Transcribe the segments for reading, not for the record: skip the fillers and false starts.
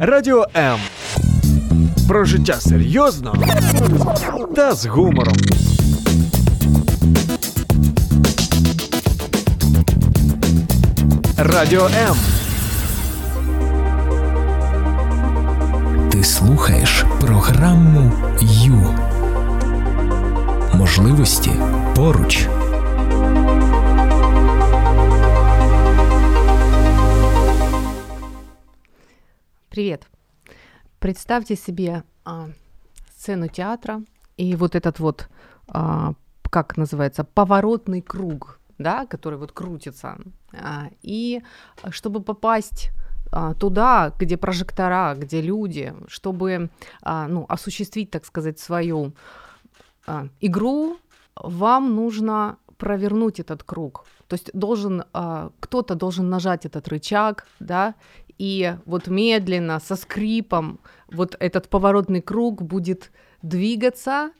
Радіо М. Про життя серйозно та з гумором. Радіо М. Ти слухаєш програму «Ю». Можливості поруч. Привет. Представьте себе сцену театра и вот этот вот, как называется, поворотный круг, да, который вот крутится. И чтобы попасть туда, где прожектора, где люди, чтобы осуществить, так сказать, свою игру, вам нужно провернуть этот круг. То есть кто-то должен нажать этот рычаг, да, и вот медленно, со скрипом, вот этот поворотный круг будет двигаться,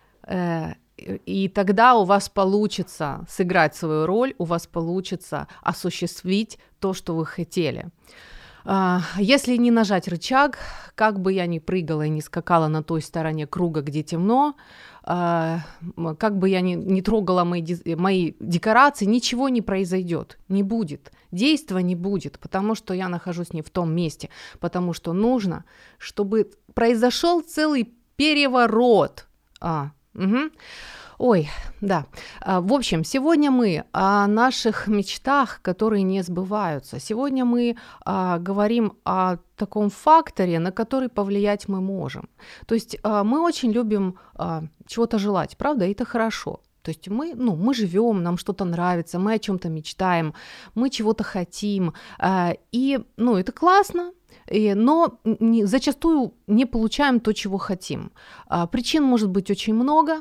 и тогда у вас получится сыграть свою роль, у вас получится осуществить то, что вы хотели. Если не нажать рычаг, как бы я ни прыгала и ни скакала на той стороне круга, где темно, как бы я ни трогала мои декорации, ничего не произойдет, не будет, действия не будет, потому что я нахожусь не в том месте, потому что нужно, чтобы произошел целый переворот. Ой, да. В общем, сегодня мы о наших мечтах, которые не сбываются. Сегодня мы говорим о таком факторе, на который повлиять мы можем. То есть мы очень любим чего-то желать, правда? И это хорошо. То есть мы живем, нам что-то нравится, мы о чем-то мечтаем, мы чего-то хотим. И это классно. Но зачастую не получаем то, чего хотим. Причин может быть очень много,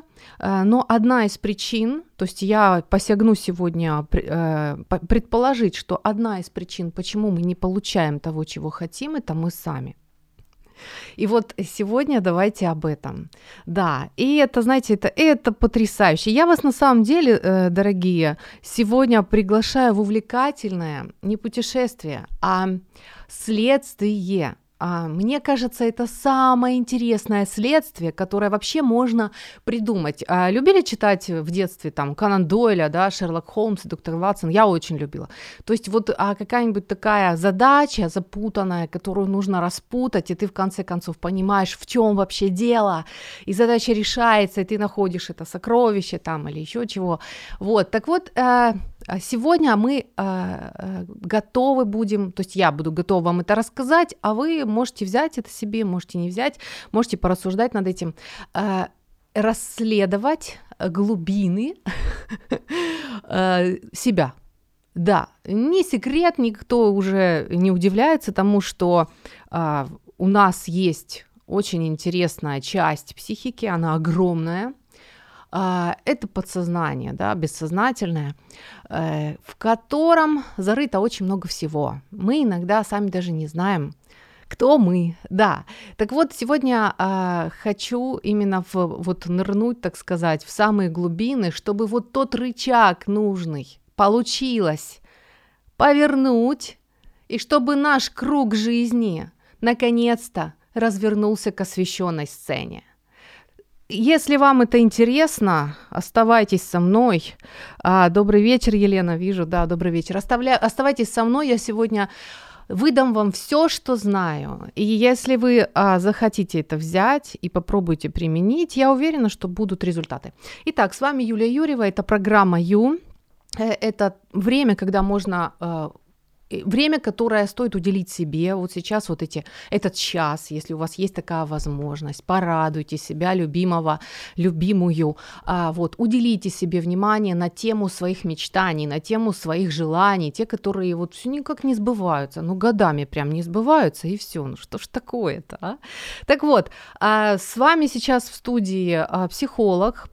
но одна из причин, то есть я посягну сегодня предположить, что одна из причин, почему мы не получаем того, чего хотим, это мы сами. И вот сегодня давайте об этом. Да, и это, знаете, это потрясающе. Я вас на самом деле, дорогие, сегодня приглашаю в увлекательное не путешествие, а следствие. Мне кажется, это самое интересное следствие, которое вообще можно придумать. Любили читать в детстве там Конан Дойля, да, Шерлок Холмс, доктор Ватсон? Я очень любила. То есть вот какая-нибудь такая задача запутанная, которую нужно распутать, и ты в конце концов понимаешь, в чем вообще дело, и задача решается, и ты находишь это сокровище там или еще чего. Вот, так вот... Сегодня мы готовы будем, то есть я буду готова вам это рассказать, а вы можете взять это себе, можете не взять, можете порассуждать над этим, расследовать глубины себя. Да, не секрет, никто уже не удивляется тому, что у нас есть очень интересная часть психики, она огромная. Это подсознание, да, бессознательное, в котором зарыто очень много всего. Мы иногда сами даже не знаем, кто мы, да. Так вот, сегодня хочу именно нырнуть, так сказать, в самые глубины, чтобы вот тот рычаг нужный получилось повернуть, и чтобы наш круг жизни наконец-то развернулся к освещенной сцене. Если вам это интересно, оставайтесь со мной. Добрый вечер, Елена, вижу, да, добрый вечер. Оставайтесь со мной, я сегодня выдам вам все, что знаю. И если вы захотите это взять и попробуйте применить, я уверена, что будут результаты. Итак, с вами Юлия Юрьева, это программа «Ю». Это время, когда можно... Время, которое стоит уделить себе, вот сейчас вот этот час, если у вас есть такая возможность, порадуйте себя, любимого, любимую, уделите себе внимание на тему своих мечтаний, на тему своих желаний, те, которые вот всё никак не сбываются, годами прям не сбываются, и всё, что ж такое-то, а? Так вот, с вами сейчас в студии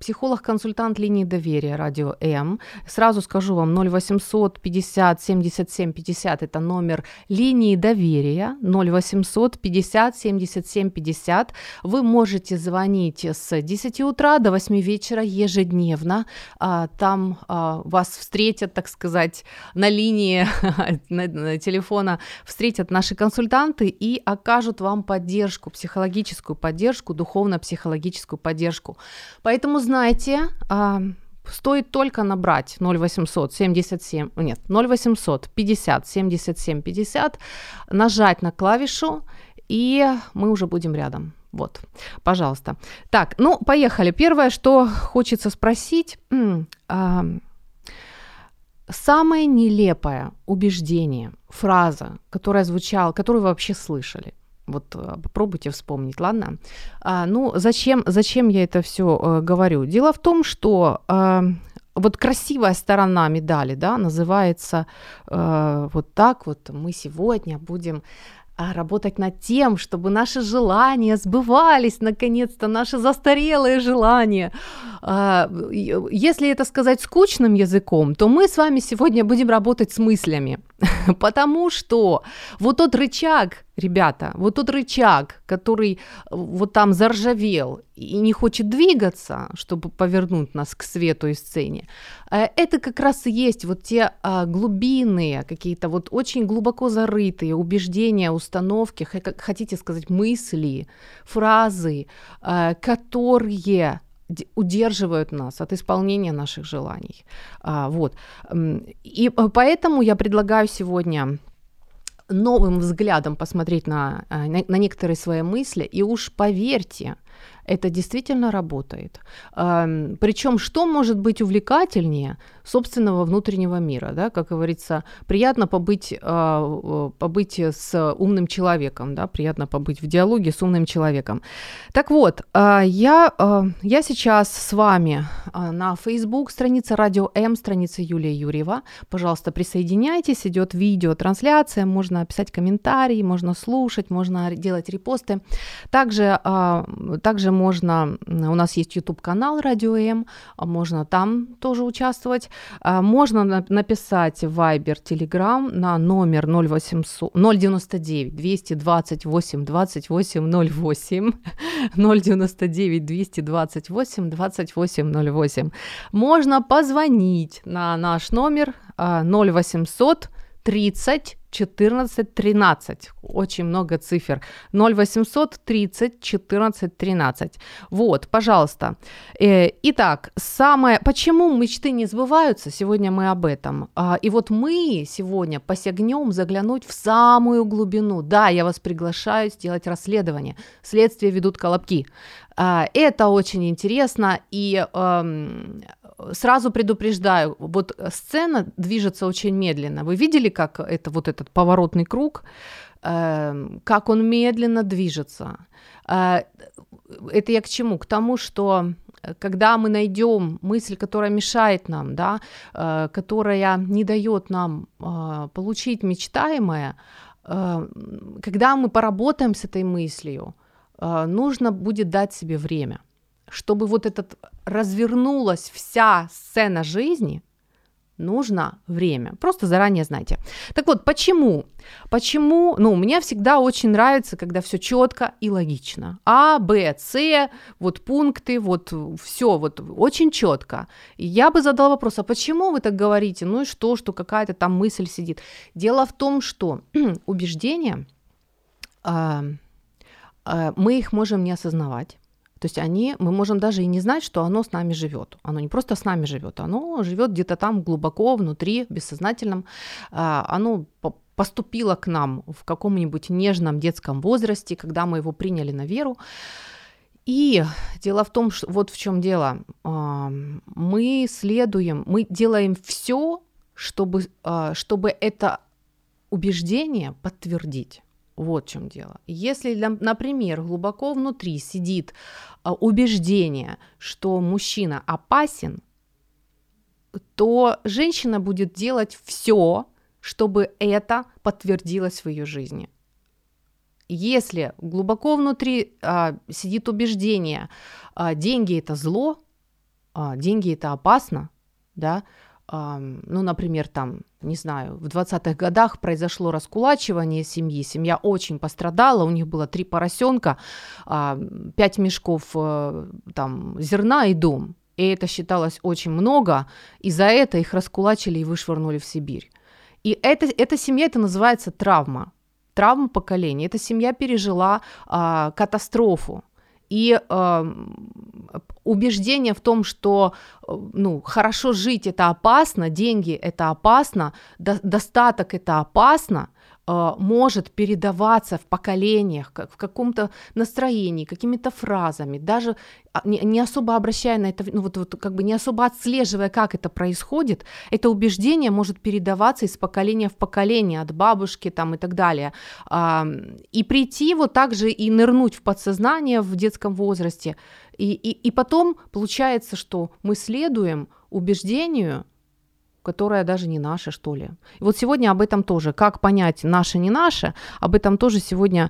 психолог-консультант линии доверия «Радио М». Сразу скажу вам 0800 50 77 50 50 – это номер линии доверия 0800 50 77 50. Вы можете звонить с 10 утра до 8 вечера ежедневно. Там вас встретят, так сказать, на линии телефона, встретят наши консультанты и окажут вам поддержку, психологическую поддержку, духовно-психологическую поддержку. Поэтому знайте, стоит только набрать 0800 50 77 50, нажать на клавишу, и мы уже будем рядом. Вот, пожалуйста. Так, ну, поехали. Первое, что хочется спросить, самое нелепое убеждение, фраза, которая звучала, которую вы вообще слышали. Вот попробуйте вспомнить, ладно? Ну, зачем я это всё говорю? Дело в том, что вот красивая сторона медали, да, называется вот так вот. Мы сегодня будем работать над тем, чтобы наши желания сбывались, наконец-то, наши застарелые желания. Если это сказать скучным языком, то мы с вами сегодня будем работать с мыслями, потому что вот тот рычаг, ребята, вот тот рычаг, который вот там заржавел и не хочет двигаться, чтобы повернуть нас к свету и сцене, это как раз и есть вот те глубинные какие-то вот очень глубоко зарытые убеждения, установки, хотите сказать, мысли, фразы, которые удерживают нас от исполнения наших желаний. Вот. И поэтому я предлагаю сегодня новым взглядом посмотреть на некоторые свои мысли, и уж поверьте, это действительно работает. Причем, что может быть увлекательнее собственного внутреннего мира, да? Как говорится, приятно побыть с умным человеком, да? Приятно побыть в диалоге с умным человеком. Так вот, я сейчас с вами на Facebook, страница Радио М, страница Юлия Юрьева. Пожалуйста, присоединяйтесь, идет видеотрансляция, можно писать комментарии, можно слушать, можно делать репосты. Также можно, у нас есть YouTube-канал Радио М, можно там тоже участвовать. Можно написать Viber, Telegram на номер 099 228 28 08, 099 228 28 08. Можно позвонить на наш номер 0800 30 14 13. Очень много цифр. 0800 30 14 13. Вот, пожалуйста. Итак, почему мечты не сбываются? Сегодня мы об этом. И вот мы сегодня посягнем заглянуть в самую глубину. Да, я вас приглашаю сделать расследование. Следствие ведут колобки. Это очень интересно, и сразу предупреждаю, вот сцена движется очень медленно. Вы видели, как это вот этот поворотный круг, как он медленно движется? Это я к чему? К тому, что когда мы найдем мысль, которая мешает нам, да, которая не дает нам получить мечтаемое, когда мы поработаем с этой мыслью, нужно будет дать себе время, чтобы вот этот развернулась вся сцена жизни, нужно время. Просто заранее знайте. Так вот, почему? Ну, мне всегда очень нравится, когда всё чётко и логично. А, Б, С, вот пункты, вот всё, вот очень чётко. И я бы задала вопрос, а почему вы так говорите? Ну и что какая-то там мысль сидит? Дело в том, что убеждения, мы их можем не осознавать. То есть мы можем даже и не знать, что оно с нами живет. Оно не просто с нами живет, оно живет где-то там глубоко, внутри, в бессознательном. Оно поступило к нам в каком-нибудь нежном детском возрасте, когда мы его приняли на веру. И дело в том, что вот в чем дело. Мы делаем все, чтобы это убеждение подтвердить. Вот в чем дело. Если, например, глубоко внутри сидит убеждение, что мужчина опасен, то женщина будет делать все, чтобы это подтвердилось в ее жизни. Если глубоко внутри сидит убеждение, деньги – это зло, деньги – это опасно, да, ну, например, там, не знаю, в 20-х годах произошло раскулачивание семьи, семья очень пострадала, у них было 3 поросенка, 5 мешков там, зерна и дом. И это считалось очень много, и за это их раскулачили и вышвырнули в Сибирь. И эта семья, это называется травма поколения. Эта семья пережила катастрофу. И убеждение в том, что ну, хорошо жить – это опасно, деньги – это опасно, достаток – это опасно, может передаваться в поколениях, как в каком-то настроении, какими-то фразами, даже не особо обращая на это, ну, вот как бы не особо отслеживая, как это происходит, это убеждение может передаваться из поколения в поколение, от бабушки там, и так далее. И прийти вот так же и нырнуть в подсознание в детском возрасте. И потом получается, что мы следуем убеждению, которая даже не наша, что ли. И вот сегодня об этом тоже. Как понять, наше, не наше, об этом тоже сегодня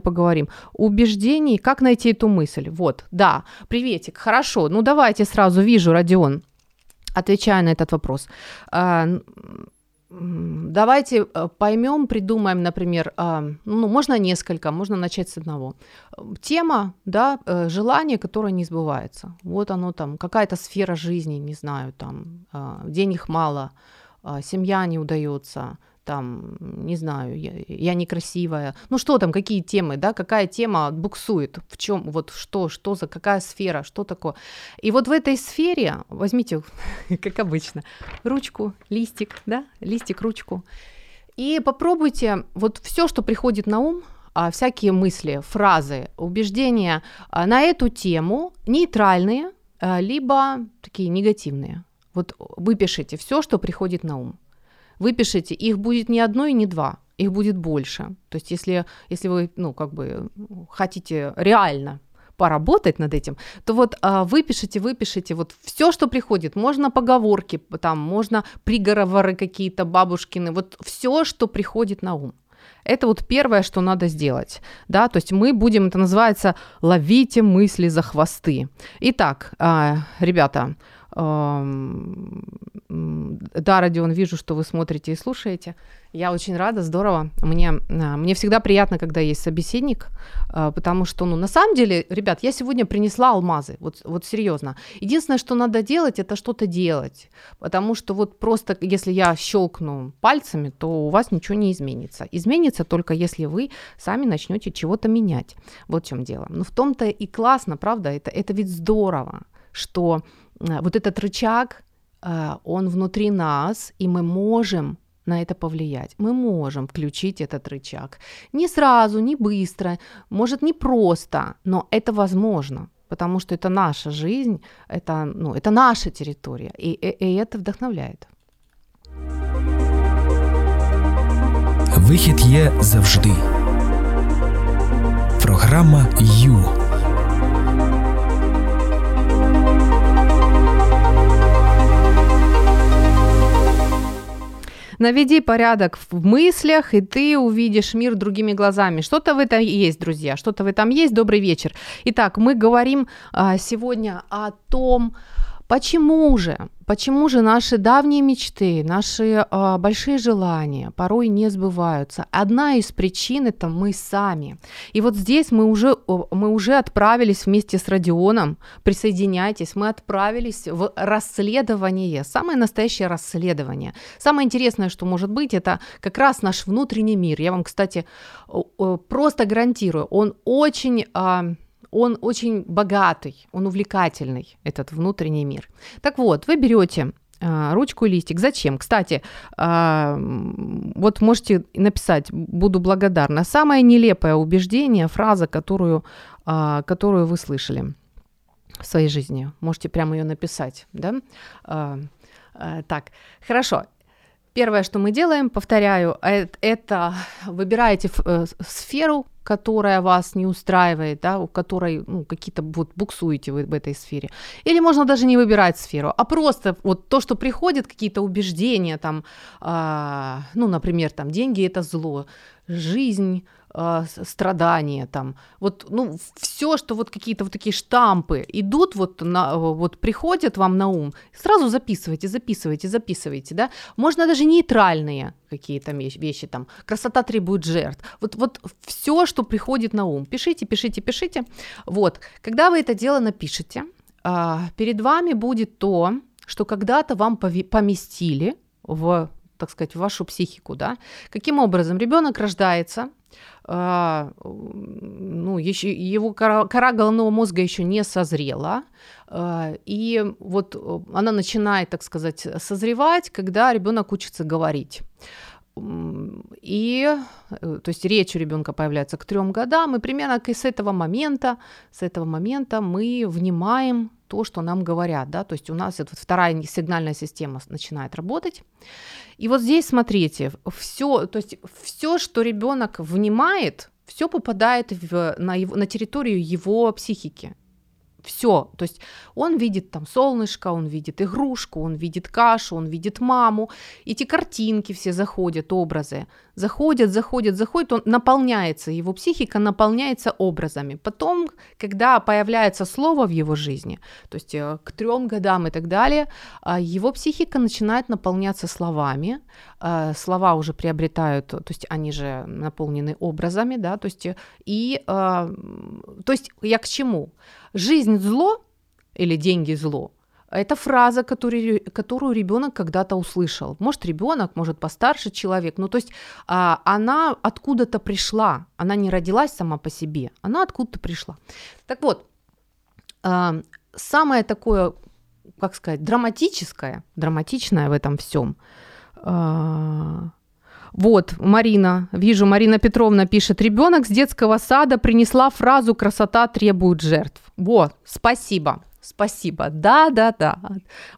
поговорим. Убеждений, как найти эту мысль. Вот, да, приветик, хорошо. Ну, давайте сразу, вижу, Родион, отвечая на этот вопрос. Давайте поймем, придумаем, например, ну, можно несколько, можно начать с одного. Тема, да, желание, которое не сбывается. Вот оно там, какая-то сфера жизни, не знаю, там, денег мало, семья не удается, там, не знаю, я некрасивая. Ну, что там, какие темы, да, какая тема буксует, в чем, вот что за, какая сфера, что такое. И вот в этой сфере возьмите, как обычно, ручку, листик, да, листик, ручку, и попробуйте вот все, что приходит на ум, всякие мысли, фразы, убеждения на эту тему, нейтральные, либо такие негативные. Вот выпишите все, что приходит на ум. Выпишите, их будет не одно и не два, их будет больше. То есть если вы, ну, как бы хотите реально поработать над этим, то вот выпишите вот все, что приходит. Можно поговорки, там, можно приговоры какие-то бабушкины, вот все, что приходит на ум. Это вот первое, что надо сделать, да, то есть мы будем, это называется, ловите мысли за хвосты. Итак, ребята, да, Родион, вижу, что вы смотрите и слушаете. Я очень рада, здорово. Мне всегда приятно, когда есть собеседник, потому что, ну, на самом деле, ребят, я сегодня принесла алмазы, вот серьезно. Единственное, что надо делать, это что-то делать, потому что вот просто, если я щелкну пальцами, то у вас ничего не изменится. Изменится только, если вы сами начнете чего-то менять. Вот в чем дело. Но в том-то и классно, правда? Это ведь здорово, что вот этот рычаг, он внутри нас, и мы можем на это повлиять. Мы можем включить этот рычаг. Не сразу, не быстро, может, не просто, но это возможно, потому что это наша жизнь, это наша территория, и это вдохновляет. Вихід є завжди. Програма «Ю». Наведи порядок в мыслях, и ты увидишь мир другими глазами. Что-то в этом есть, друзья, что-то в этом есть. Добрый вечер. Итак, мы говорим сегодня о том, почему же наши давние мечты, наши большие желания порой не сбываются. Одна из причин – это мы сами. И вот здесь мы уже отправились вместе с Родионом, присоединяйтесь, мы отправились в расследование, самое настоящее расследование. Самое интересное, что может быть, это как раз наш внутренний мир. Я вам, кстати, просто гарантирую, он очень богатый, он увлекательный, этот внутренний мир. Так вот, вы берете ручку и листик. Зачем? Кстати, вот можете написать, буду благодарна. Самое нелепое убеждение, фраза, которую вы слышали в своей жизни. Можете прямо ее написать, да? Так, хорошо. Первое, что мы делаем, повторяю, это выбираете сферу, которая вас не устраивает, да, у которой, ну, какие-то вот буксуете вы в этой сфере. Или можно даже не выбирать сферу, а просто вот то, что приходит, какие-то убеждения, там, ну, например, там, деньги – это зло, жизнь страдания там, вот, ну, всё, что вот какие-то вот такие штампы идут, вот приходят вам на ум, сразу записывайте, да, можно даже нейтральные какие-то вещи там, красота требует жертв, вот всё, что приходит на ум, пишите, вот, когда вы это дело напишете, перед вами будет то, что когда-то вам поместили в, так сказать, в вашу психику, да, каким образом ребёнок рождается, ну, его кора головного мозга ещё не созрела, и вот она начинает, так сказать, созревать, когда ребёнок учится говорить. И, то есть, речь у ребёнка появляется к 3 годам, и примерно с этого момента мы внимаем то, что нам говорят, да, то есть у нас эта вот вторая сигнальная система начинает работать. И вот здесь, смотрите, всё, что ребёнок внимает, всё попадает на территорию его психики. Всё, то есть он видит там солнышко, он видит игрушку, он видит кашу, он видит маму, эти картинки все заходят, образы, заходят, он наполняется, его психика наполняется образами. Потом, когда появляется слово в его жизни, то есть к 3 годам и так далее, его психика начинает наполняться словами, слова уже приобретают, то есть они же наполнены образами, да, то есть, то есть я к чему? «Жизнь – зло» или «деньги – зло» – это фраза, которую ребёнок когда-то услышал. Может, ребёнок, может, постарше человек. Ну, то есть она откуда-то пришла, она не родилась сама по себе, она откуда-то пришла. Так вот, самое такое, как сказать, драматичное в этом всём – вот, Марина, вижу, Марина Петровна пишет, ребёнок с детского сада принесла фразу «красота требует жертв». Вот, спасибо, да,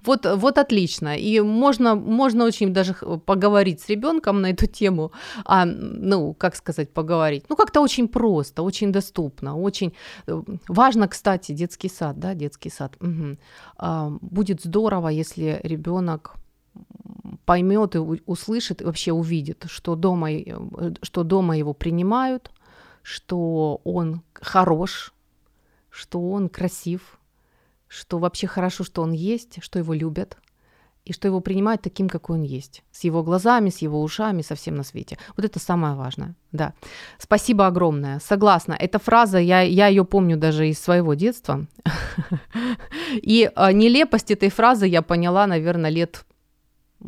вот отлично, и можно очень даже поговорить с ребёнком на эту тему, ну, как сказать, поговорить, ну, как-то очень просто, очень доступно, очень важно, кстати, детский сад, угу. Будет здорово, если ребёнок поймёт и услышит, вообще увидит, что дома его принимают, что он хорош, что он красив, что вообще хорошо, что он есть, что его любят, и что его принимают таким, какой он есть, с его глазами, с его ушами, со всем на свете. Вот это самое важное, да. Спасибо огромное, согласна. Эта фраза, я её помню даже из своего детства, и нелепость этой фразы я поняла, наверное, лет...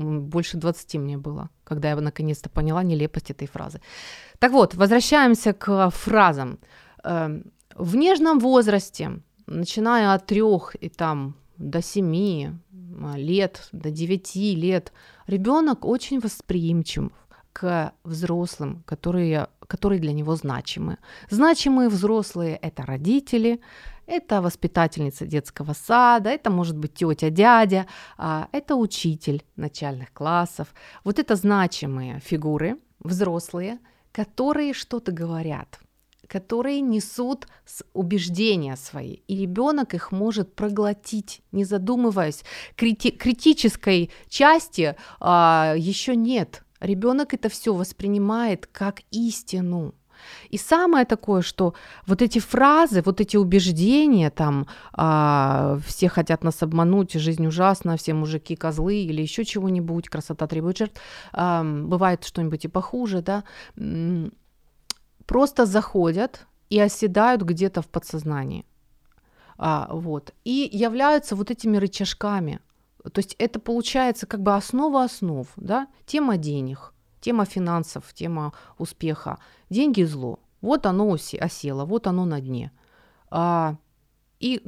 Больше 20 мне было, когда я наконец-то поняла нелепость этой фразы. Так вот, возвращаемся к фразам. В нежном возрасте, начиная от 3 и там до 7 лет, до 9 лет, ребёнок очень восприимчив к взрослым, которые для него значимы. Значимые взрослые – это родители, это воспитательница детского сада, это может быть тётя, дядя, это учитель начальных классов. Вот это значимые фигуры, взрослые, которые что-то говорят, которые несут убеждения свои, и ребёнок их может проглотить, не задумываясь. Критической части ещё нет. Ребёнок это всё воспринимает как истину. И самое такое, что вот эти фразы, вот эти убеждения, там, все хотят нас обмануть, жизнь ужасна, все мужики козлы или ещё чего-нибудь, красота требует жертв, бывает что-нибудь и похуже, да, просто заходят и оседают где-то в подсознании, вот, и являются вот этими рычажками, то есть это получается как бы основа основ, да, тема денег. Тема финансов, тема успеха. Деньги – зло. Вот оно осело, вот оно на дне. И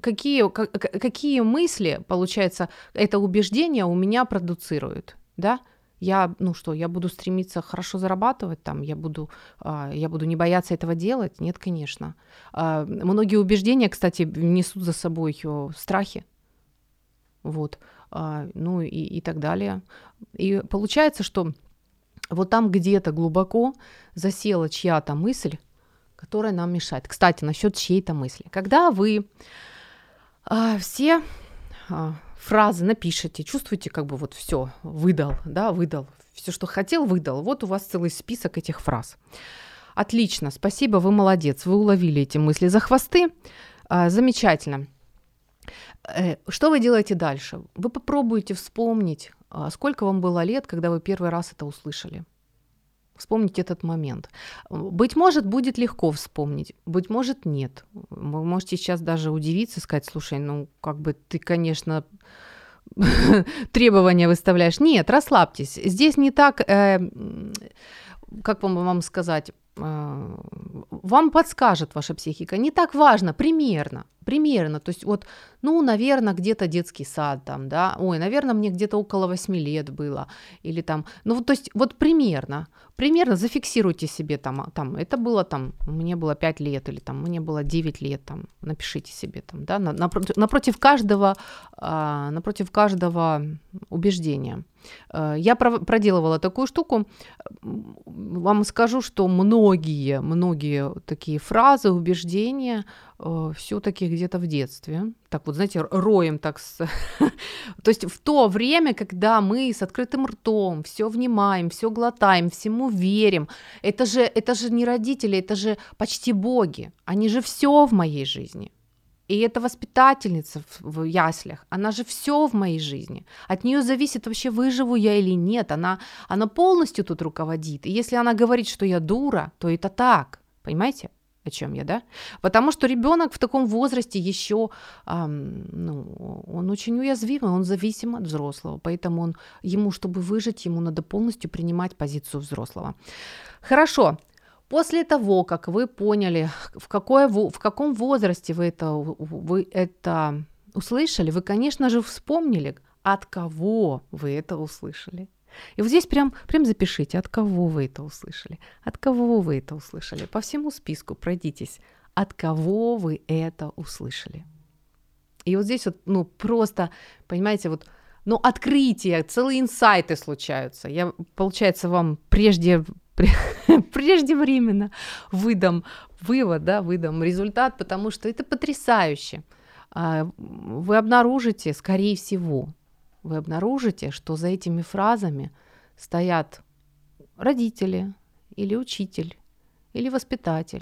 какие мысли, получается, это убеждение у меня продуцирует, да? Я буду стремиться хорошо зарабатывать, там, я буду не бояться этого делать? Нет, конечно. Многие убеждения, кстати, несут за собой страхи. Вот. Ну и так далее. И получается, что... Вот там где-то глубоко засела чья-то мысль, которая нам мешает. Кстати, насчёт чьей-то мысли. Когда вы все фразы напишите, чувствуете, как бы вот всё, выдал, да, всё, что хотел, выдал. Вот у вас целый список этих фраз. Отлично, спасибо, вы молодец, вы уловили эти мысли за хвосты. Замечательно. Что вы делаете дальше? Вы попробуйте вспомнить, сколько вам было лет, когда вы первый раз это услышали. Вспомнить этот момент. Быть может, будет легко вспомнить, быть может, нет. Вы можете сейчас даже удивиться, сказать, слушай, ну, как бы ты, конечно, требования выставляешь. Нет, расслабьтесь. Здесь не так, как вам сказать, вам подскажет ваша психика. Не так важно, примерно. То есть вот, ну, наверное, где-то детский сад там, да, ой, наверное, мне где-то около 8 лет было, или там, ну, то есть вот примерно зафиксируйте себе там, это было там, мне было 5 лет, или там, мне было 9 лет, там, напишите себе там, да, напротив каждого убеждения. Я проделывала такую штуку, вам скажу, что многие такие фразы, убеждения всё-таки где-то в детстве. Так вот, знаете, роем так. То есть в то время, когда мы с открытым ртом всё внимаем, всё глотаем, всему верим, это же не родители, это же почти боги. Они же всё в моей жизни. И эта воспитательница в яслях, она же всё в моей жизни. От неё зависит вообще, выживу я или нет. Она полностью тут руководит. И если она говорит, что я дура, то это так. Понимаете, о чём я, да? Потому что ребёнок в таком возрасте ещё, он очень уязвимый, он зависим от взрослого. Поэтому чтобы выжить, ему надо полностью принимать позицию взрослого. Хорошо. После того, как вы поняли, в каком возрасте вы это услышали, вы, конечно же, вспомнили, от кого вы это услышали. И вот здесь прям запишите, от кого вы это услышали. От кого вы это услышали. По всему списку пройдитесь. От кого вы это услышали. И вот здесь вот, просто, понимаете, вот, открытия, целые инсайты случаются. Я, получается, вам преждевременно выдам вывод, да, выдам результат, потому что это потрясающе. Вы обнаружите, скорее всего, что за этими фразами стоят родители или учитель, или воспитатель,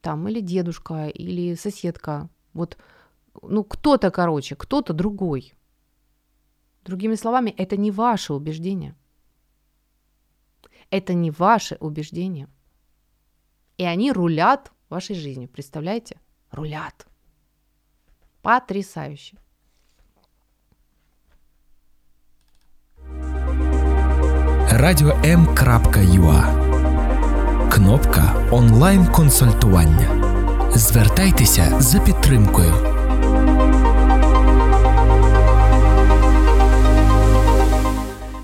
там, или дедушка, или соседка. Вот, кто-то, кто-то другой. Другими словами, это не ваше убеждение. Это не ваши убеждения. И они рулят вашей жизнью. Представляете? Рулят. Потрясающе. Радіо М.ЮА. Кнопка онлайн-консультування. Звертайтеся за підтримкою.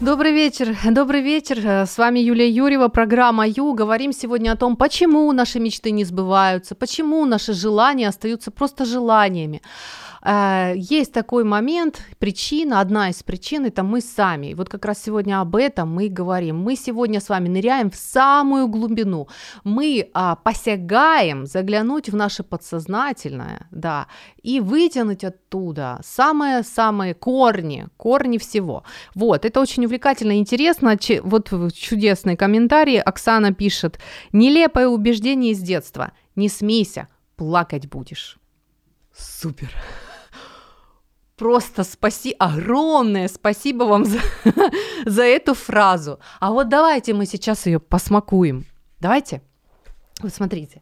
Добрый вечер, с вами Юлия Юрьева, программа «Ю». Говорим сегодня о том, почему наши мечты не сбываются, почему наши желания остаются просто желаниями. Есть такой момент, одна из причин, это мы сами. И вот как раз сегодня об этом мы и говорим. Мы сегодня с вами ныряем в самую глубину. Мы посягаем заглянуть в наше подсознательное, да, и вытянуть оттуда самые-самые корни всего. Вот, это очень увлекательно и интересно. Вот чудесные комментарии. Оксана пишет: нелепое убеждение из детства. Не смейся, плакать будешь. Супер. Просто огромное спасибо вам за эту фразу. А вот давайте мы сейчас её посмакуем. Давайте. Вот смотрите.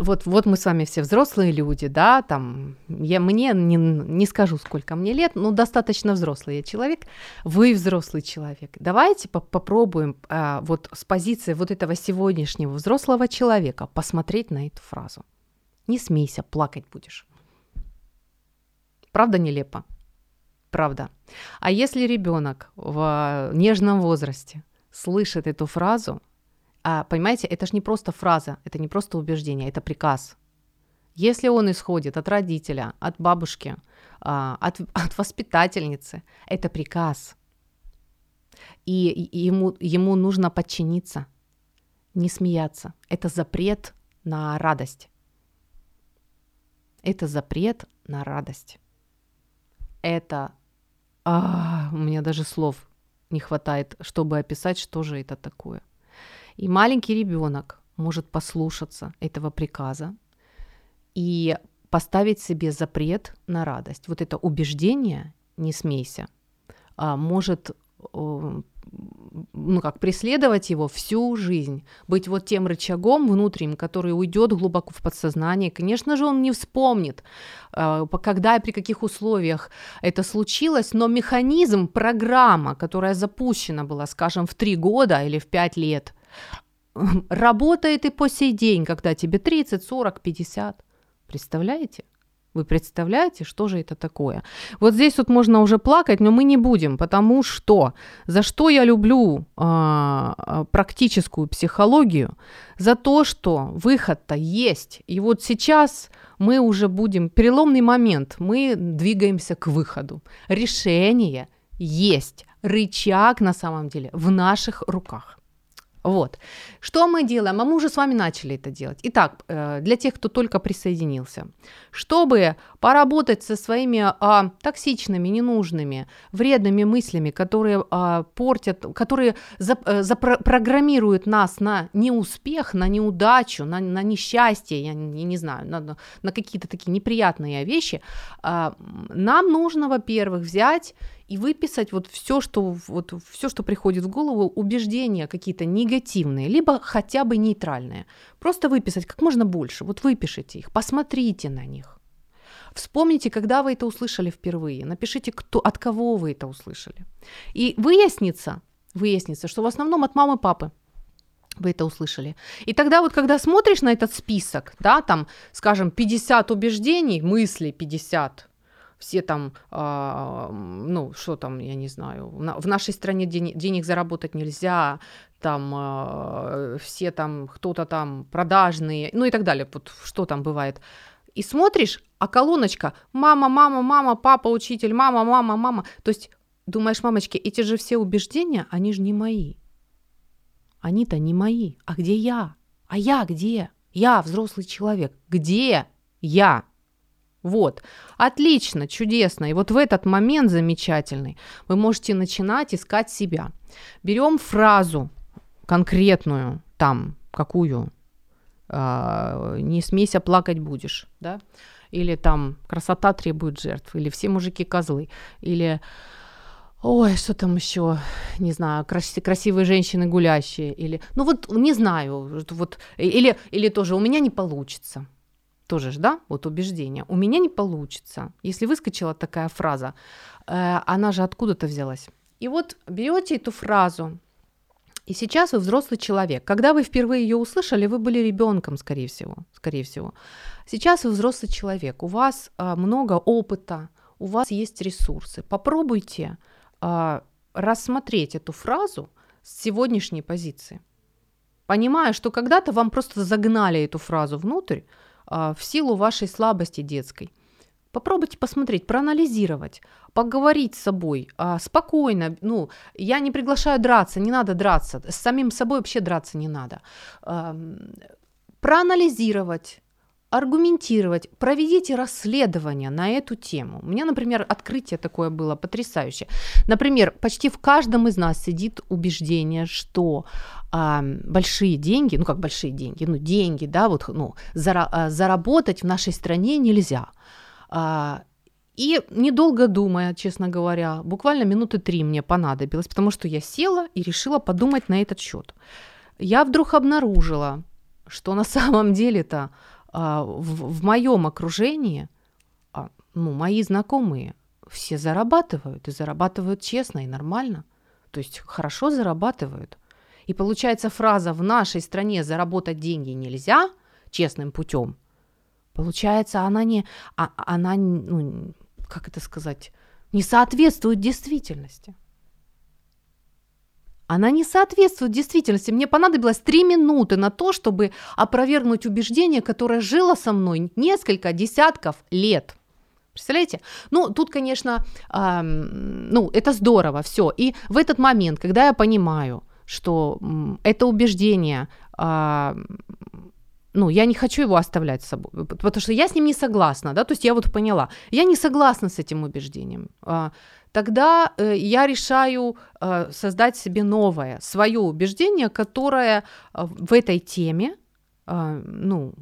Вот мы с вами все взрослые люди, да, там, мне не скажу, сколько мне лет, но достаточно взрослый я человек, вы взрослый человек. Давайте попробуем вот с позиции вот этого сегодняшнего взрослого человека посмотреть на эту фразу. Не смейся, плакать будешь. Правда нелепо? Правда. А если ребёнок в нежном возрасте слышит эту фразу, понимаете, это ж не просто фраза, это не просто убеждение, это приказ. Если он исходит от родителя, от бабушки, от воспитательницы, это приказ. И ему нужно подчиниться, не смеяться. Это запрет на радость. Это запрет на радость. Это... у меня даже слов не хватает, чтобы описать, что же это такое. И маленький ребенок может послушаться этого приказа и поставить себе запрет на радость. Вот это убеждение «не смейся» может преследовать его всю жизнь, быть вот тем рычагом внутренним, который уйдет глубоко в подсознание. Конечно же, он не вспомнит, когда и при каких условиях это случилось, но механизм, программа, которая запущена была, скажем, в 3 года или в 5 лет, работает и по сей день, когда тебе 30, 40, 50. Представляете? Вы представляете, что же это такое? Вот здесь вот можно уже плакать, но мы не будем, потому что за что я люблю практическую психологию? За то, что выход-то есть. И вот сейчас мы уже будем, переломный момент, мы двигаемся к выходу. Решение есть, рычаг на самом деле в наших руках. Вот. Что мы делаем? А мы уже с вами начали это делать. Итак, для тех, кто только присоединился, чтобы поработать со своими токсичными, ненужными, вредными мыслями, которые портят, которые запрограммируют нас на неуспех, на неудачу, на несчастье, я не знаю, на какие-то такие неприятные вещи, нам нужно, во-первых, взять и выписать вот всё, что приходит в голову, убеждения какие-то негативные, либо хотя бы нейтральные. Просто выписать как можно больше. Вот выпишите их, посмотрите на них. Вспомните, когда вы это услышали впервые. Напишите, от кого вы это услышали. И выяснится, что в основном от мамы и папы вы это услышали. И тогда вот, когда смотришь на этот список, да, там, скажем, 50 убеждений, мыслей 50, все там, что там, я не знаю, в нашей стране денег заработать нельзя, там, все там, кто-то там продажные, ну и так далее, вот что там бывает. И смотришь, а колоночка «мама, мама, мама, папа, учитель, мама, мама, мама». То есть думаешь, мамочки, эти же все убеждения, они же не мои. Они-то не мои. А где я? А я где? Я взрослый человек. Где я? Вот, отлично, чудесно. И вот в этот момент замечательный вы можете начинать искать себя. Берем фразу конкретную, там, какую, не смейся, плакать будешь, да, или там красота требует жертв, или все мужики козлы, или ой, что там еще, не знаю, красивые женщины гулящие, или, ну вот, не знаю, вот, или тоже у меня не получится. Тоже ж, да, вот убеждение. У меня не получится. Если выскочила такая фраза, она же откуда-то взялась. И вот берете эту фразу, и сейчас вы взрослый человек. Когда вы впервые ее услышали, вы были ребенком, скорее всего. Сейчас вы взрослый человек, у вас много опыта, у вас есть ресурсы. Попробуйте рассмотреть эту фразу с сегодняшней позиции. Понимая, что когда-то вам просто загнали эту фразу внутрь, в силу вашей слабости детской. Попробуйте посмотреть, проанализировать, поговорить с собой спокойно. Ну, я не приглашаю драться, не надо драться, с самим собой вообще драться не надо. Проанализировать, аргументировать, проведите расследование на эту тему. У меня, например, открытие такое было потрясающее. Например, почти в каждом из нас сидит убеждение, что большие деньги, деньги, да, вот, ну, заработать в нашей стране нельзя. И недолго думая, честно говоря, буквально минуты 3 мне понадобилось, потому что я села и решила подумать на этот счет. Я вдруг обнаружила, что на самом деле-то в моем окружении, мои знакомые все зарабатывают, и зарабатывают честно и нормально, то есть хорошо зарабатывают. И получается фраза «в нашей стране заработать деньги нельзя честным путем», получается, не соответствует действительности. Она не соответствует действительности. Мне понадобилось 3 минуты на то, чтобы опровергнуть убеждение, которое жило со мной несколько десятков лет. Представляете? Ну, тут, конечно, это здорово, всё. И в этот момент, когда я понимаю, что это убеждение ну, я не хочу его оставлять с собой, потому что я с ним не согласна, да, то есть я вот поняла, я не согласна с этим убеждением, тогда я решаю создать себе новое, свое убеждение, которое в этой теме, ну,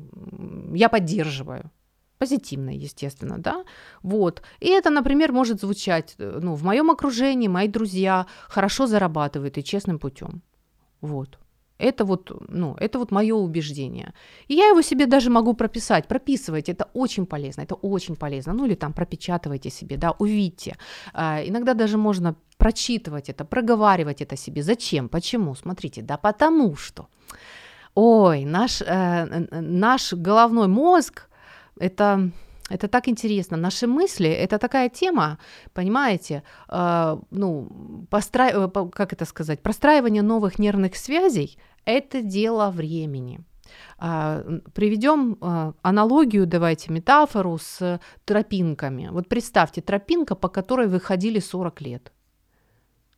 я поддерживаю. Позитивно, естественно, да, вот, и это, например, может звучать, ну, в моем окружении мои друзья хорошо зарабатывают и честным путем, вот, это вот, ну, это вот мое убеждение, и я его себе даже могу прописывать, это очень полезно, ну, или там пропечатывайте себе, да, увидьте, иногда даже можно прочитывать это, проговаривать это себе, зачем, почему, смотрите, да, потому что, ой, наш головной мозг, это так интересно. Наши мысли, это такая тема, понимаете, ну, как это сказать, простраивание новых нервных связей – это дело времени. Приведем аналогию, давайте метафору с тропинками. Вот представьте, тропинка, по которой вы ходили 40 лет.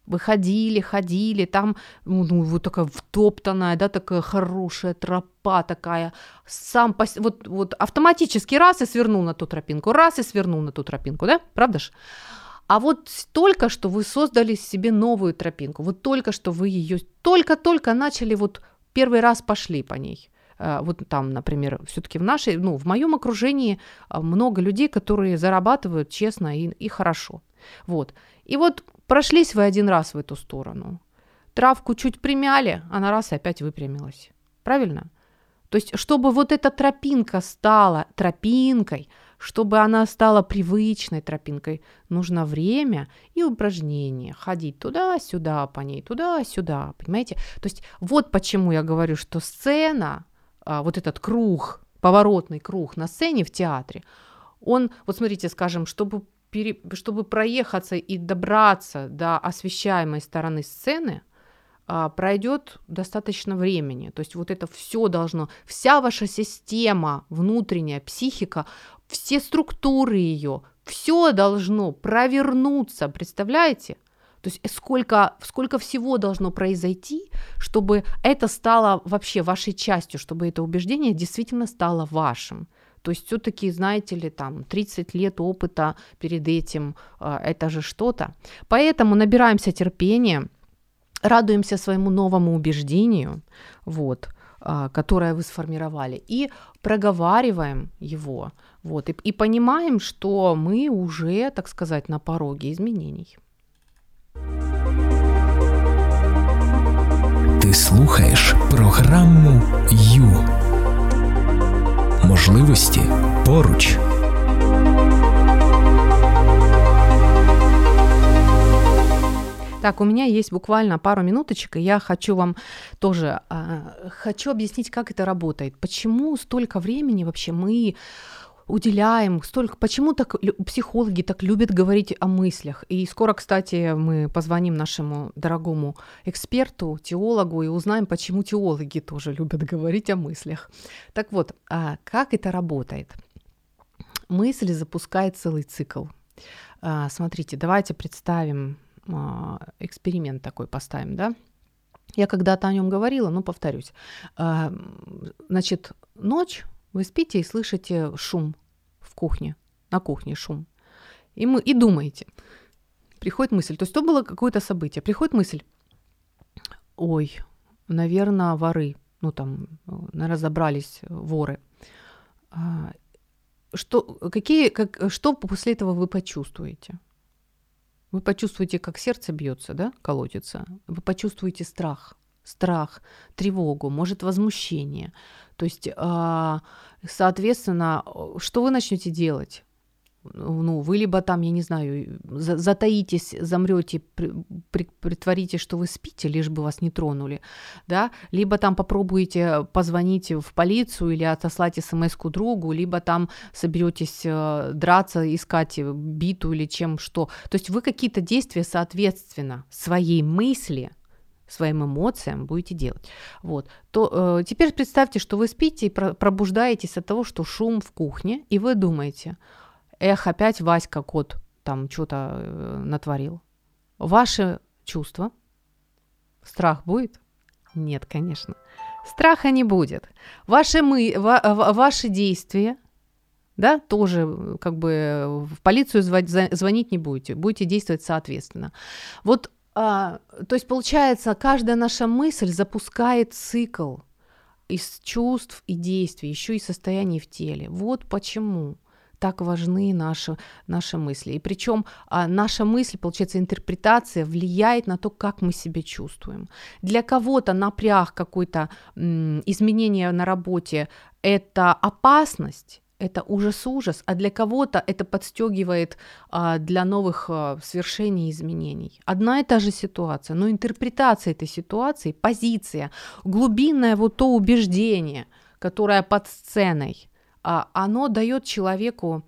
Вы ходили, там, ну, вот такая втоптанная, да, такая хорошая тропа такая, вот автоматически раз и свернул на ту тропинку, да, правда ж? А вот только что вы создали себе новую тропинку, вот только что вы ее только-только начали, вот первый раз пошли по ней. Вот там, например, все-таки в моем окружении много людей, которые зарабатывают честно и хорошо, вот. И вот прошлись вы один раз в эту сторону, травку чуть примяли, она раз и опять выпрямилась, правильно? То есть, чтобы вот эта тропинка стала тропинкой, чтобы она стала привычной тропинкой, нужно время и упражнения, ходить туда-сюда по ней, туда-сюда, понимаете? То есть, вот почему я говорю, что сцена, вот этот круг, поворотный круг на сцене в театре, он, вот смотрите, скажем, чтобы проехаться и добраться до освещаемой стороны сцены, пройдет достаточно времени. То есть вот это все должно, вся ваша система внутренняя, психика, все структуры ее, все должно провернуться, представляете? То есть сколько всего должно произойти, чтобы это стало вообще вашей частью, чтобы это убеждение действительно стало вашим. То есть всё-таки, знаете ли, там 30 лет опыта перед этим, это же что-то. Поэтому набираемся терпения, радуемся своему новому убеждению, вот, которое вы сформировали, и проговариваем его, вот, и понимаем, что мы уже, так сказать, на пороге изменений. Ты слухаешь программу «Ю». Можливості поруч. Так, у меня есть буквально пару минуточек, и я хочу вам тоже хочу объяснить, как это работает. Почему столько времени вообще мы уделяем, столько, почему так психологи так любят говорить о мыслях. И скоро, кстати, мы позвоним нашему дорогому эксперту, теологу, и узнаем, почему теологи тоже любят говорить о мыслях. Так вот, как это работает? Мысль запускает целый цикл. Смотрите, давайте представим, эксперимент такой поставим, да? Я когда-то о нём говорила, но повторюсь. Значит, ночь, вы спите и слышите шум в кухне, на кухне шум. И думаете, приходит мысль, то есть то было какое-то событие, приходит мысль, ой, наверное, воры, ну там, разобрались воры. Что после этого вы почувствуете? Вы почувствуете, как сердце бьётся, да, колотится, вы почувствуете страх, тревогу, может, возмущение. То есть, соответственно, что вы начнете делать? Ну, вы либо там, я не знаю, затаитесь, замрёте, притворитесь, что вы спите, лишь бы вас не тронули, да? Либо там попробуете позвонить в полицию или отослать смс-ку другу, либо там соберётесь драться, искать биту или чем что. То есть вы какие-то действия, соответственно, своей мысли, своим эмоциям будете делать. Вот. То теперь представьте, что вы спите и пробуждаетесь от того, что шум в кухне, и вы думаете, опять Васька кот там что-то натворил. Ваши чувства? Страх будет? Нет, конечно. Страха не будет. Ваши действия, да, тоже как бы в полицию звонить не будете, будете действовать соответственно. Вот, то есть получается, каждая наша мысль запускает цикл из чувств и действий, еще и состояний в теле. Вот почему так важны наши мысли. И причем наша мысль, получается, интерпретация влияет на то, как мы себя чувствуем. Для кого-то напряг, какое-то изменение на работе – это опасность, это ужас-ужас, а для кого-то это подстёгивает для новых свершений и изменений. Одна и та же ситуация, но интерпретация этой ситуации, позиция, глубинное вот то убеждение, которое под сценой, оно даёт человеку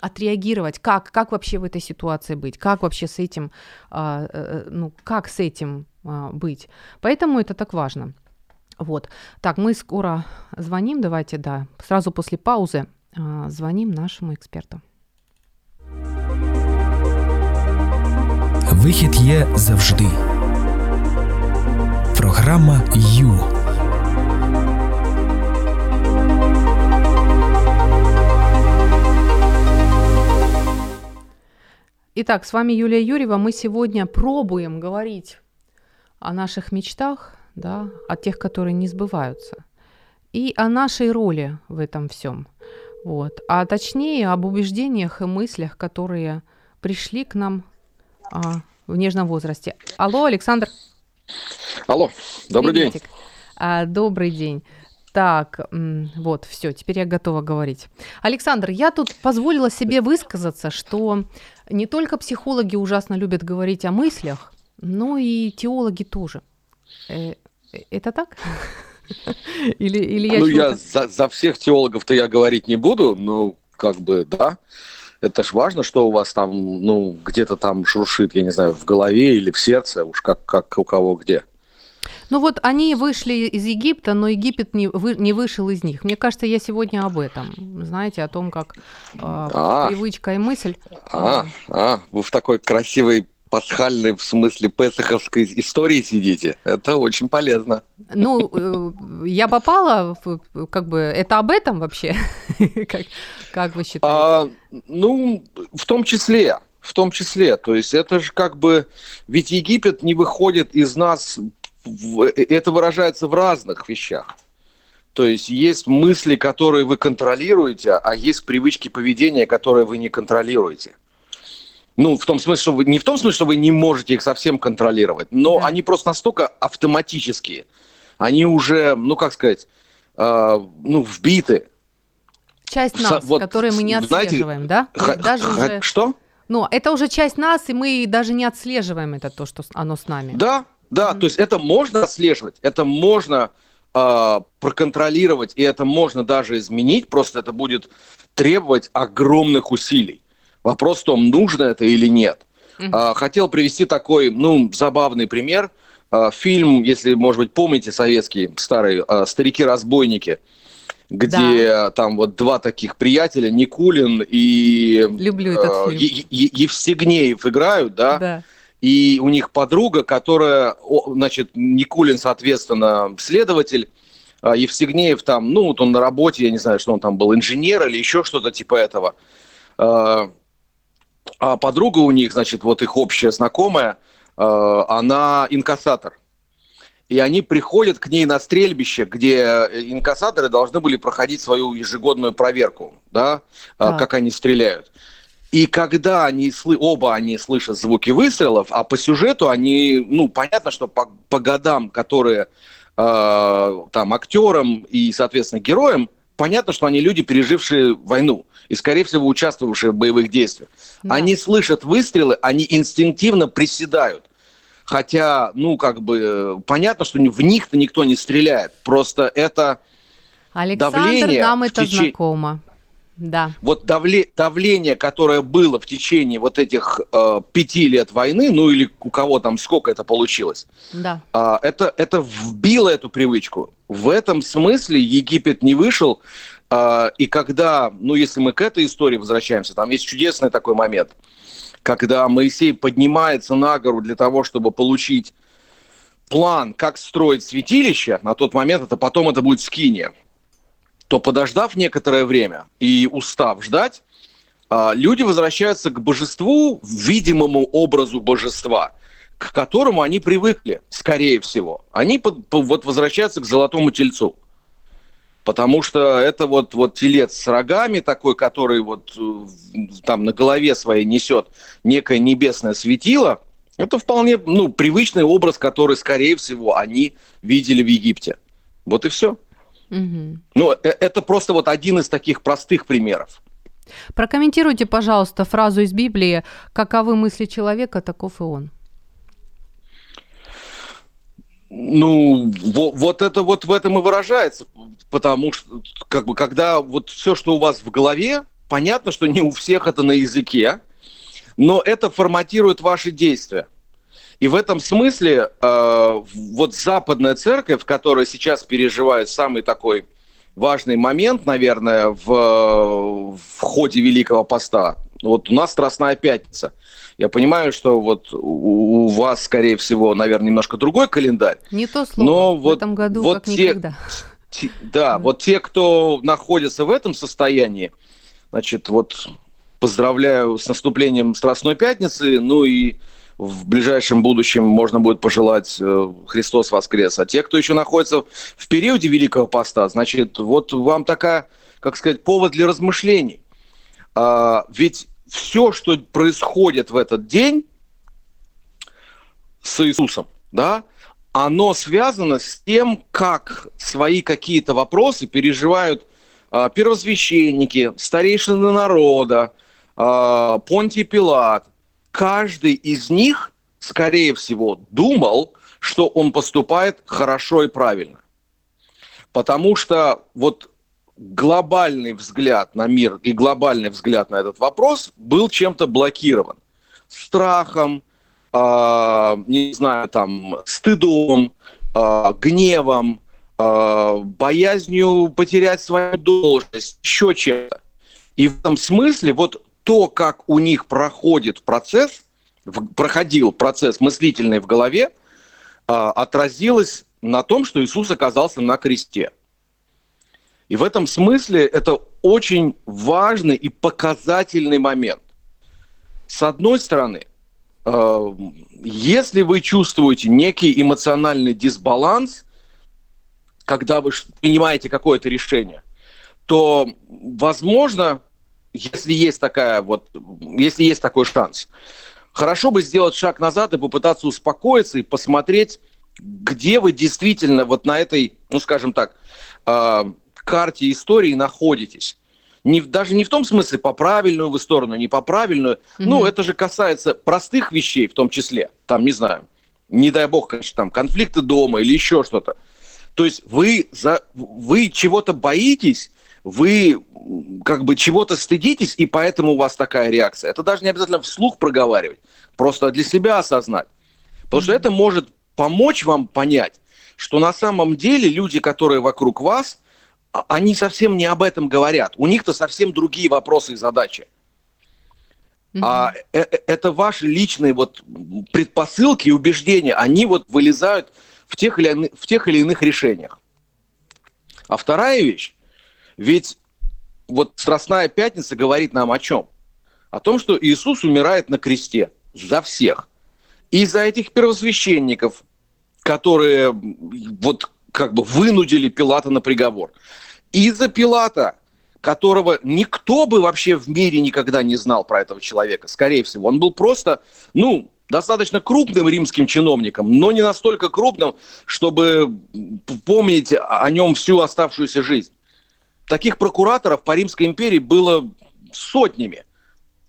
отреагировать, как вообще в этой ситуации быть, как вообще с этим, ну, как с этим быть. Поэтому это так важно. Вот. Так, мы скоро звоним, давайте, да, сразу после паузы звоним нашему експерту. Вихід є завжди. Програма «Ю». Итак, с вами Юлия Юрьева. Мы сегодня пробуем говорить о наших мечтах, да, о тех, которые не сбываются, и о нашей роли в этом всем. Вот. А точнее, об убеждениях и мыслях, которые пришли к нам в нежном возрасте. Алло, Александр. Алло, добрый день. Добрый день. Так, вот, всё, теперь я готова говорить. Александр, я тут позволила себе высказаться, что не только психологи ужасно любят говорить о мыслях, но и теологи тоже. Это так? Или я... Ну, я за всех теологов-то я говорить не буду, но как бы, да. Это ж важно, что у вас там, ну, где-то там шуршит, я не знаю, в голове или в сердце, уж как у кого где. Ну вот они вышли из Египта, но Египет не вышел из них. Мне кажется, я сегодня об этом, знаете, о том, как привычка и мысль... Вы в такой красивой... пасхальной, в смысле песаховской истории сидите. Это очень полезно. Ну, я попала, как бы, это об этом вообще? Как вы считаете? Ну, в том числе. То есть это же как бы... Ведь Египет не выходит из нас... Это выражается в разных вещах. То есть есть мысли, которые вы контролируете, а есть привычки поведения, которые вы не контролируете. Ну, в том смысле, что вы, не в том смысле, что вы не можете их совсем контролировать, но да. Они просто настолько автоматические. Они уже, ну, как сказать, вбиты. Часть нас, вот, которые мы не отслеживаем, знаете, да? Что? Ну, это уже часть нас, и мы даже не отслеживаем это, то, что оно с нами. Да, то есть это можно отслеживать, это можно проконтролировать, и это можно даже изменить, просто это будет требовать огромных усилий. Вопрос в том, нужно это или нет. Mm-hmm. Хотел привести такой, забавный пример. Фильм, если, может быть, помните, советский, старый, «Старики-разбойники», где там вот два таких приятеля, Никулин и Евстигнеев играют, да? Да. И у них подруга, которая, значит, Никулин, соответственно, следователь, Евстигнеев там, вот он на работе, я не знаю, что он там был, инженер или еще что-то типа этого. А подруга у них, значит, вот их общая знакомая, она инкассатор. И они приходят к ней на стрельбище, где инкассаторы должны были проходить свою ежегодную проверку, да, как они стреляют. И когда оба они слышат звуки выстрелов, а по сюжету они, понятно, что по годам, которые там актерам и, соответственно, героям, понятно, что они люди, пережившие войну и, скорее всего, участвовавшие в боевых действиях. Да. Они слышат выстрелы, они инстинктивно приседают. Хотя, понятно, что в них-то никто не стреляет. Просто это давление... Александр, нам это знакомо. Да. Вот давление, которое было в течение вот этих 5 лет войны, или у кого там сколько это получилось, да. Это вбило эту привычку. В этом смысле Египет не вышел, и когда, если мы к этой истории возвращаемся, там есть чудесный такой момент, когда Моисей поднимается на гору для того, чтобы получить план, как строить святилище, на тот момент это потом это будет Скиния, то, подождав некоторое время и устав ждать, люди возвращаются к божеству, видимому образу божества, к которому они привыкли, скорее всего. Они возвращаются к золотому тельцу. Потому что это вот телец с рогами такой, который вот там на голове своей несет некое небесное светило. Это вполне привычный образ, который, скорее всего, они видели в Египте. Вот и все. Угу. Это просто вот один из таких простых примеров. Прокомментируйте, пожалуйста, фразу из Библии «Каковы мысли человека, таков и он». Это в этом и выражается, потому что, когда все, что у вас в голове, понятно, что не у всех это на языке, но это форматирует ваши действия. И в этом смысле западная церковь, которая сейчас переживает самый такой важный момент, наверное, в ходе Великого Поста. Вот у нас Страстная Пятница. Я понимаю, что у вас, скорее всего, наверное, немножко другой календарь. Не то слово, но в этом году как никогда. Те, кто находится в этом состоянии, значит, поздравляю с наступлением Страстной Пятницы, и в ближайшем будущем можно будет пожелать «Христос воскрес». А те, кто еще находится в периоде Великого Поста, значит, вам такая, повод для размышлений. Ведь все, что происходит в этот день с Иисусом, да, оно связано с тем, как свои какие-то вопросы переживают первосвященники, старейшины народа, Понтий Пилат. Каждый из них, скорее всего, думал, что он поступает хорошо и правильно. Потому что глобальный взгляд на мир и глобальный взгляд на этот вопрос был чем-то блокирован. Страхом, стыдом, гневом, боязнью потерять свою должность, еще чем-то. И в этом смысле то, как у них проходил процесс мыслительный в голове, отразилось на том, что Иисус оказался на кресте. И в этом смысле это очень важный и показательный момент. С одной стороны, если вы чувствуете некий эмоциональный дисбаланс, когда вы принимаете какое-то решение, то, возможно, если есть такой шанс, хорошо бы сделать шаг назад и попытаться успокоиться и посмотреть, где вы действительно на этой, карте истории находитесь. Даже не в том смысле, по правильную вы сторону, не по правильную. Mm-hmm. Это же касается простых вещей в том числе. Там, не знаю, не дай бог, конечно, там конфликты дома или еще что-то. То есть вы чего-то боитесь, вы чего-то стыдитесь, и поэтому у вас такая реакция. Это даже не обязательно вслух проговаривать, просто для себя осознать. Потому что это может помочь вам понять, что на самом деле люди, которые вокруг вас, они совсем не об этом говорят. У них-то совсем другие вопросы и задачи. Mm-hmm. А это ваши личные предпосылки и убеждения, они вылезают в тех или иных решениях. А вторая вещь, ведь Страстная Пятница говорит нам о чем? О том, что Иисус умирает на кресте за всех. И за этих первосвященников, которые вынудили Пилата на приговор. И за Пилата, которого никто бы вообще в мире никогда не знал про этого человека, скорее всего. Он был просто, достаточно крупным римским чиновником, но не настолько крупным, чтобы помнить о нем всю оставшуюся жизнь. Таких прокураторов по Римской империи было сотнями,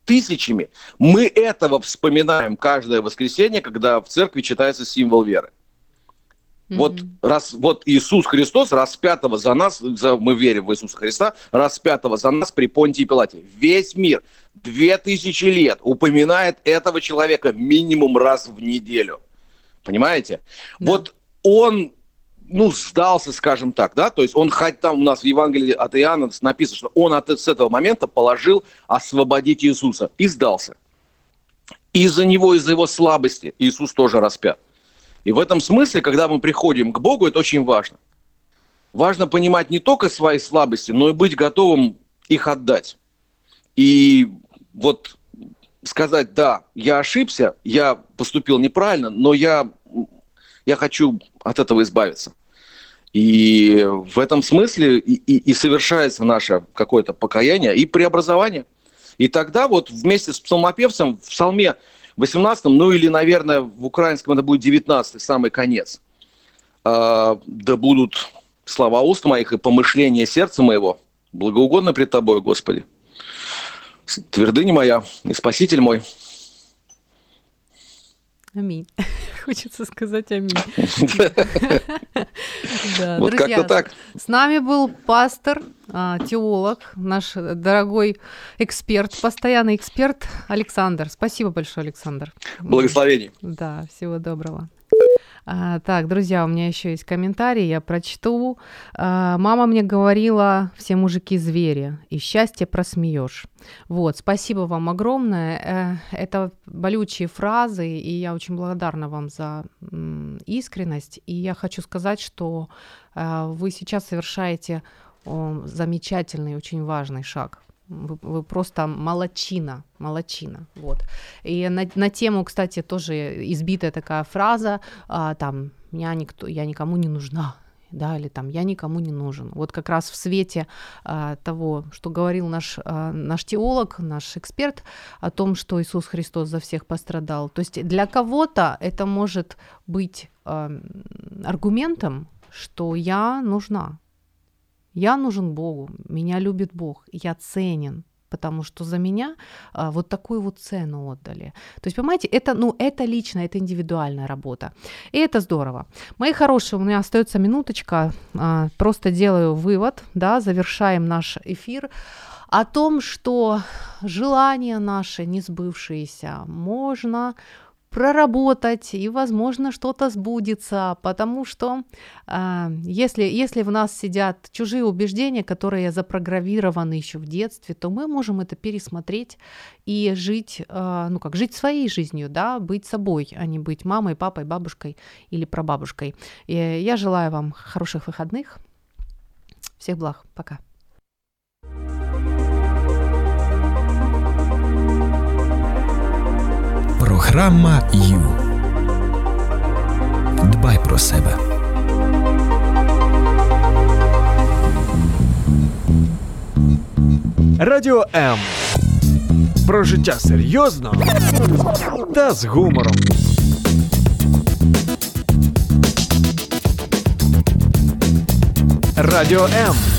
тысячами. Мы этого вспоминаем каждое воскресенье, когда в церкви читается символ веры. Mm-hmm. Иисус Христос, распятого за нас, мы верим в Иисуса Христа, распятого за нас при Понтии Пилате. Весь мир 2000 лет упоминает этого человека минимум раз в неделю. Понимаете? Mm-hmm. Он... сдался, скажем так, да, то есть он, хоть там у нас в Евангелии от Иоанна написано, что он с этого момента положил освободить Иисуса и сдался. Из-за него, из-за его слабости Иисус тоже распят. И в этом смысле, когда мы приходим к Богу, это очень важно. Важно понимать не только свои слабости, но и быть готовым их отдать. И вот сказать, да, я ошибся, я поступил неправильно, но я хочу от этого избавиться. И в этом смысле и совершается наше какое-то покаяние и преобразование. И тогда вот вместе с псалмопевцем в псалме 18, ну или, наверное, в украинском это будет 19, самый конец, да будут слова уст моих и помышления сердца моего благоугодно пред Тобой, Господи, твердыня моя и Спаситель мой. Аминь. Хочется сказать аминь. Вот как-то так. С нами был пастор, теолог, наш дорогой эксперт, постоянный эксперт Александр. Спасибо большое, Александр. Благословений. Да, всего доброго. Так, друзья, у меня еще есть комментарий, я прочту. Мама мне говорила, все мужики звери, и счастье просмеешь. Вот, спасибо вам огромное. Это болючие фразы, и я очень благодарна вам за искренность. И я хочу сказать, что вы сейчас совершаете замечательный, очень важный шаг. Вы просто молодчина, вот. И на тему, кстати, тоже избитая такая фраза, там, я никому не нужна, да, или там, я никому не нужен. Вот как раз в свете того, что говорил наш теолог, наш эксперт о том, что Иисус Христос за всех пострадал. То есть для кого-то это может быть аргументом, что я нужна. Я нужен Богу, меня любит Бог, я ценен, потому что за меня вот такую вот цену отдали. То есть, понимаете, это лично, это индивидуальная работа. И это здорово. Мои хорошие, у меня остается минуточка, просто делаю вывод, да, завершаем наш эфир, о том, что желания наши не сбывшиеся можно проработать, и, возможно, что-то сбудется, потому что если в нас сидят чужие убеждения, которые запрограммированы еще в детстве, то мы можем это пересмотреть и жить своей жизнью, да, быть собой, а не быть мамой, папой, бабушкой или прабабушкой. И я желаю вам хороших выходных. Всех благ. Пока. Програма «Ю». Дбай про себе. Радіо М. Про життя серйозно та з гумором. Радіо М.